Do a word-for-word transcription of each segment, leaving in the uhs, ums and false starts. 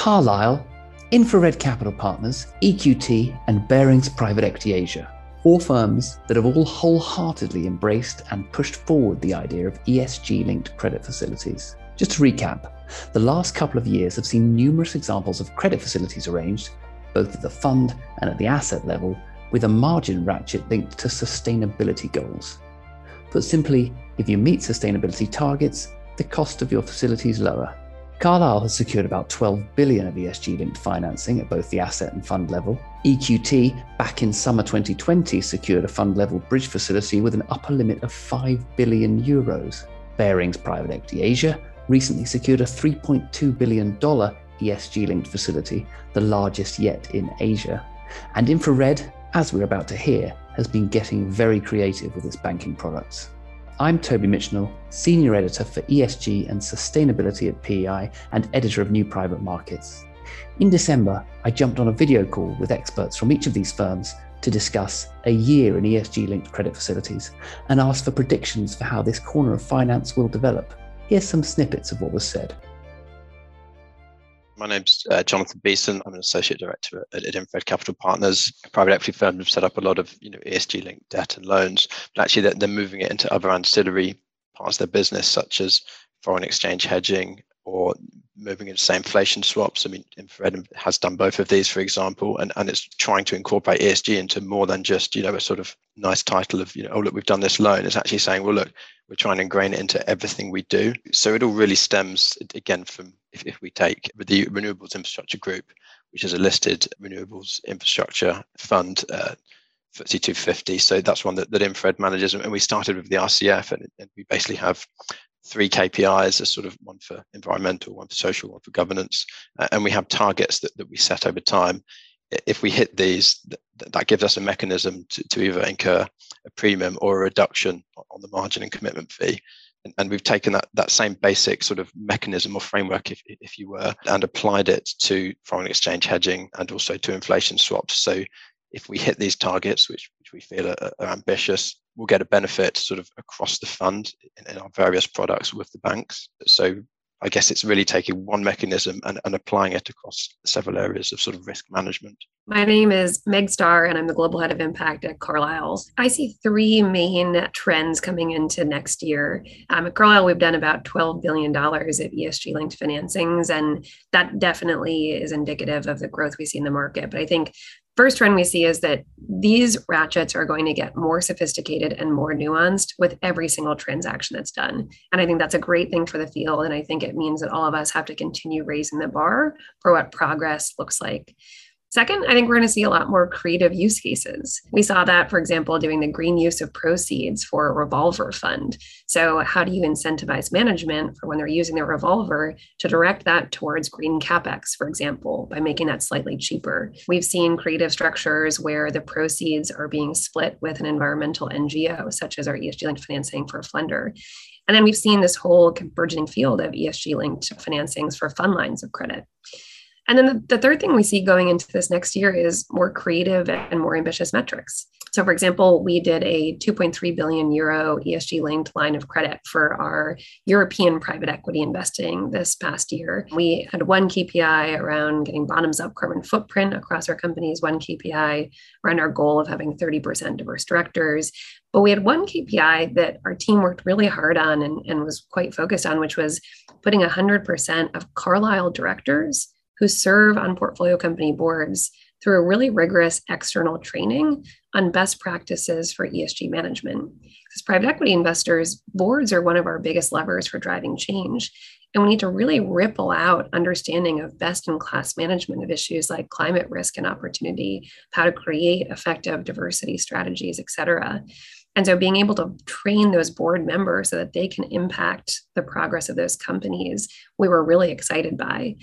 Carlyle, Infrared Capital Partners, E Q T, and Baring's Private Equity Asia. Four firms that have all wholeheartedly embraced and pushed forward the idea of E S G-linked credit facilities. Just to recap, the last couple of years have seen numerous examples of credit facilities arranged, both at the fund and at the asset level, with a margin ratchet linked to sustainability goals. Put simply, if you meet sustainability targets, the cost of your facility is lower. Carlyle has secured about twelve billion dollars of E S G-linked financing at both the asset and fund level. E Q T, back in summer twenty twenty, secured a fund-level bridge facility with an upper limit of five billion euros. Baring's Private Equity Asia recently secured a three point two billion dollars E S G-linked facility, the largest yet in Asia. And Infrared, as we're about to hear, has been getting very creative with its banking products. I'm Toby Mitchnell, Senior Editor for E S G and Sustainability at P E I and Editor of New Private Markets. In December, I jumped on a video call with experts from each of these firms to discuss a year in E S G-linked credit facilities and asked for predictions for how this corner of finance will develop. Here's some snippets of what was said. My name's uh, Jonathan Beeson. I'm an associate director at, at Infrared Capital Partners. A private equity firm have set up a lot of you know E S G-linked debt and loans, but actually they're, they're moving it into other ancillary parts of their business, such as foreign exchange hedging or moving into say inflation swaps. I mean, Infrared has done both of these, for example, and, and it's trying to incorporate E S G into more than just you know a sort of nice title of you know oh look, we've done this loan. It's actually saying, well look, we're trying to ingrain it into everything we do. So it all really stems again from if, if we take the Renewables Infrastructure Group, which is a listed renewables infrastructure fund, uh, F T S E two fifty. So that's one that, that Infrared manages, and we started with the R C F, and, and we basically have three K P Is, a sort of one for environmental, one for social, one for governance. Uh, and we have targets that, that we set over time. If we hit these, th- that gives us a mechanism to, to either incur a premium or a reduction on the margin and commitment fee. And, and we've taken that, that same basic sort of mechanism or framework, if, if you were, and applied it to foreign exchange hedging and also to inflation swaps. So if we hit these targets, which, which we feel are, are ambitious, we'll get a benefit sort of across the fund in, in our various products with the banks. So I guess it's really taking one mechanism and, and applying it across several areas of sort of risk management. My name is Meg Starr, and I'm the Global Head of Impact at Carlyle. I see three main trends coming into next year. Um, at Carlyle, we've done about twelve billion dollars of E S G-linked financings, and that definitely is indicative of the growth we see in the market. But I think first trend we see is that these ratchets are going to get more sophisticated and more nuanced with every single transaction that's done. And I think that's a great thing for the field. And I think it means that all of us have to continue raising the bar for what progress looks like. Second, I think we're going to see a lot more creative use cases. We saw that, for example, doing the green use of proceeds for a revolver fund. So how do you incentivize management for when they're using their revolver to direct that towards green CapEx, for example, by making that slightly cheaper? We've seen creative structures where the proceeds are being split with an environmental N G O, such as our E S G-linked financing for Flender. And then we've seen this whole converging field of E S G-linked financings for fund lines of credit. And then the third thing we see going into this next year is more creative and more ambitious metrics. So, for example, we did a two point three billion euro E S G-linked line of credit for our European private equity investing this past year. We had one K P I around getting bottoms-up carbon footprint across our companies, one K P I around our goal of having thirty percent diverse directors. But we had one K P I that our team worked really hard on and, and was quite focused on, which was putting one hundred percent of Carlyle directors who serve on portfolio company boards through a really rigorous external training on best practices for E S G management. Because private equity investors, boards are one of our biggest levers for driving change. And we need to really ripple out understanding of best-in-class management of issues like climate risk and opportunity, how to create effective diversity strategies, et cetera. And so being able to train those board members so that they can impact the progress of those companies, we were really excited by.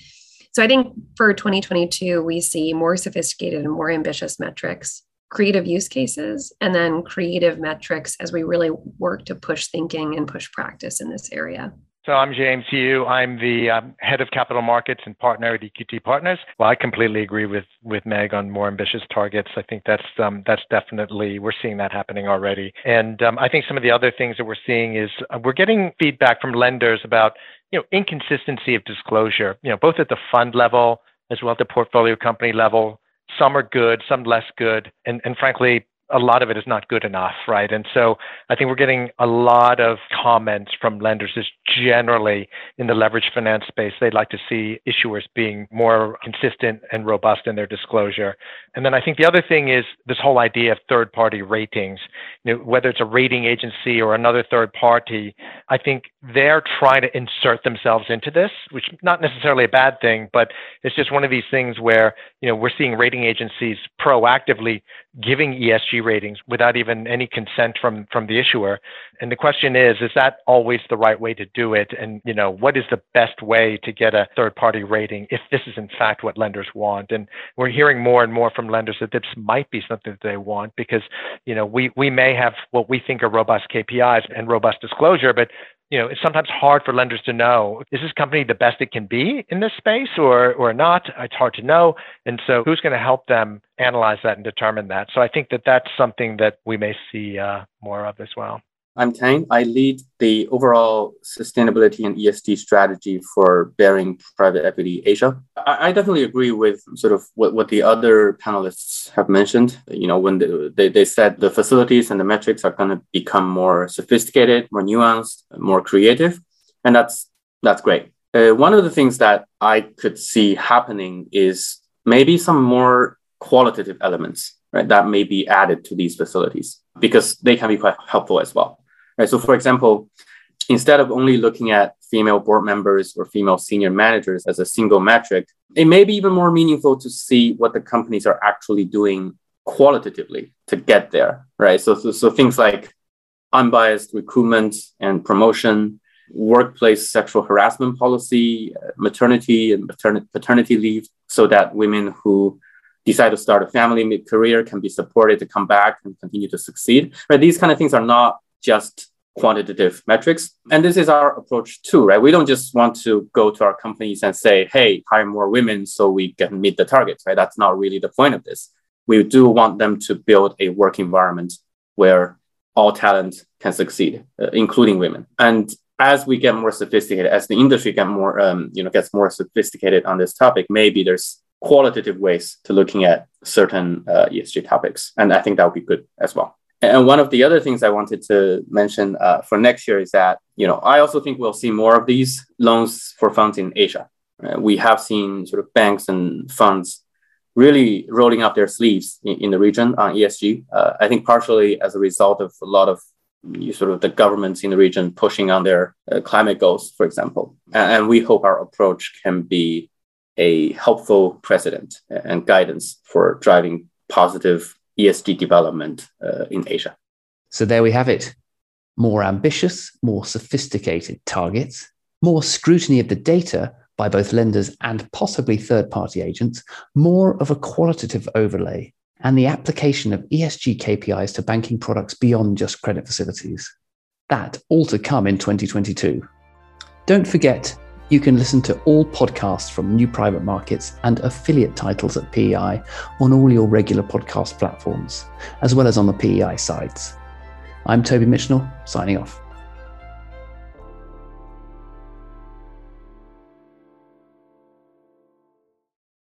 So I think for twenty twenty-two, we see more sophisticated and more ambitious metrics, creative use cases, and then creative metrics as we really work to push thinking and push practice in this area. So I'm James Yu. I'm the um, head of capital markets and partner at E Q T Partners. Well, I completely agree with, with Meg on more ambitious targets. I think that's um, that's definitely, we're seeing that happening already. And um, I think some of the other things that we're seeing is uh, we're getting feedback from lenders about, you know, inconsistency of disclosure, you know, both at the fund level as well as the portfolio company level. Some are good, some less good. And, and frankly, a lot of it is not good enough, right? And so I think we're getting a lot of comments from lenders just generally in the leveraged finance space. They'd like to see issuers being more consistent and robust in their disclosure. And then I think the other thing is this whole idea of third-party ratings, you know, whether it's a rating agency or another third party. I think they're trying to insert themselves into this, which is not necessarily a bad thing, but it's just one of these things where, you know, we're seeing rating agencies proactively giving E S G ratings without even any consent from from the issuer. And the question is, is that always the right way to do it? And, you know, what is the best way to get a third-party rating if this is in fact what lenders want? And we're hearing more and more from lenders that this might be something that they want because, you know, we we may have what we think are robust K P Is and robust disclosure, but you know, it's sometimes hard for lenders to know, is this company the best it can be in this space or or not? It's hard to know. And so who's going to help them analyze that and determine that? So I think that that's something that we may see uh, more of as well. I'm Tang. I lead the overall sustainability and E S G strategy for Baring's Private Equity Asia. I, I definitely agree with sort of what, what the other panelists have mentioned. You know, when the, they, they said the facilities and the metrics are going to become more sophisticated, more nuanced, more creative. And that's, that's great. Uh, one of the things that I could see happening is maybe some more qualitative elements, right, that may be added to these facilities because they can be quite helpful as well. Right, so for example, instead of only looking at female board members or female senior managers as a single metric, it may be even more meaningful to see what the companies are actually doing qualitatively to get there, right? So, so, so things like unbiased recruitment and promotion, workplace sexual harassment policy, maternity and patern- paternity leave, so that women who decide to start a family mid-career can be supported to come back and continue to succeed, right? These kind of things are not just quantitative metrics. And this is our approach too, right? We don't just want to go to our companies and say, hey, hire more women so we can meet the targets, right? That's not really the point of this. We do want them to build a work environment where all talent can succeed, uh, including women. And as we get more sophisticated, as the industry get more, um, you know, gets more sophisticated on this topic, maybe there's qualitative ways to looking at certain uh, E S G topics. And I think that would be good as well. And one of the other things I wanted to mention uh, for next year is that, you know, I also think we'll see more of these loans for funds in Asia. Uh, we have seen sort of banks and funds really rolling up their sleeves in, in the region on E S G. Uh, I think partially as a result of a lot of you sort of the governments in the region pushing on their uh, climate goals, for example. And, and we hope our approach can be a helpful precedent and guidance for driving positive E S G development uh, in Asia. So there we have it. More ambitious, more sophisticated targets, more scrutiny of the data by both lenders and possibly third-party agents, more of a qualitative overlay, and the application of E S G K P Is to banking products beyond just credit facilities. That all to come in twenty twenty-two. Don't forget, you can listen to all podcasts from New Private Markets and affiliate titles at P E I on all your regular podcast platforms, as well as on the P E I sites. I'm Toby Mitchnell, signing off.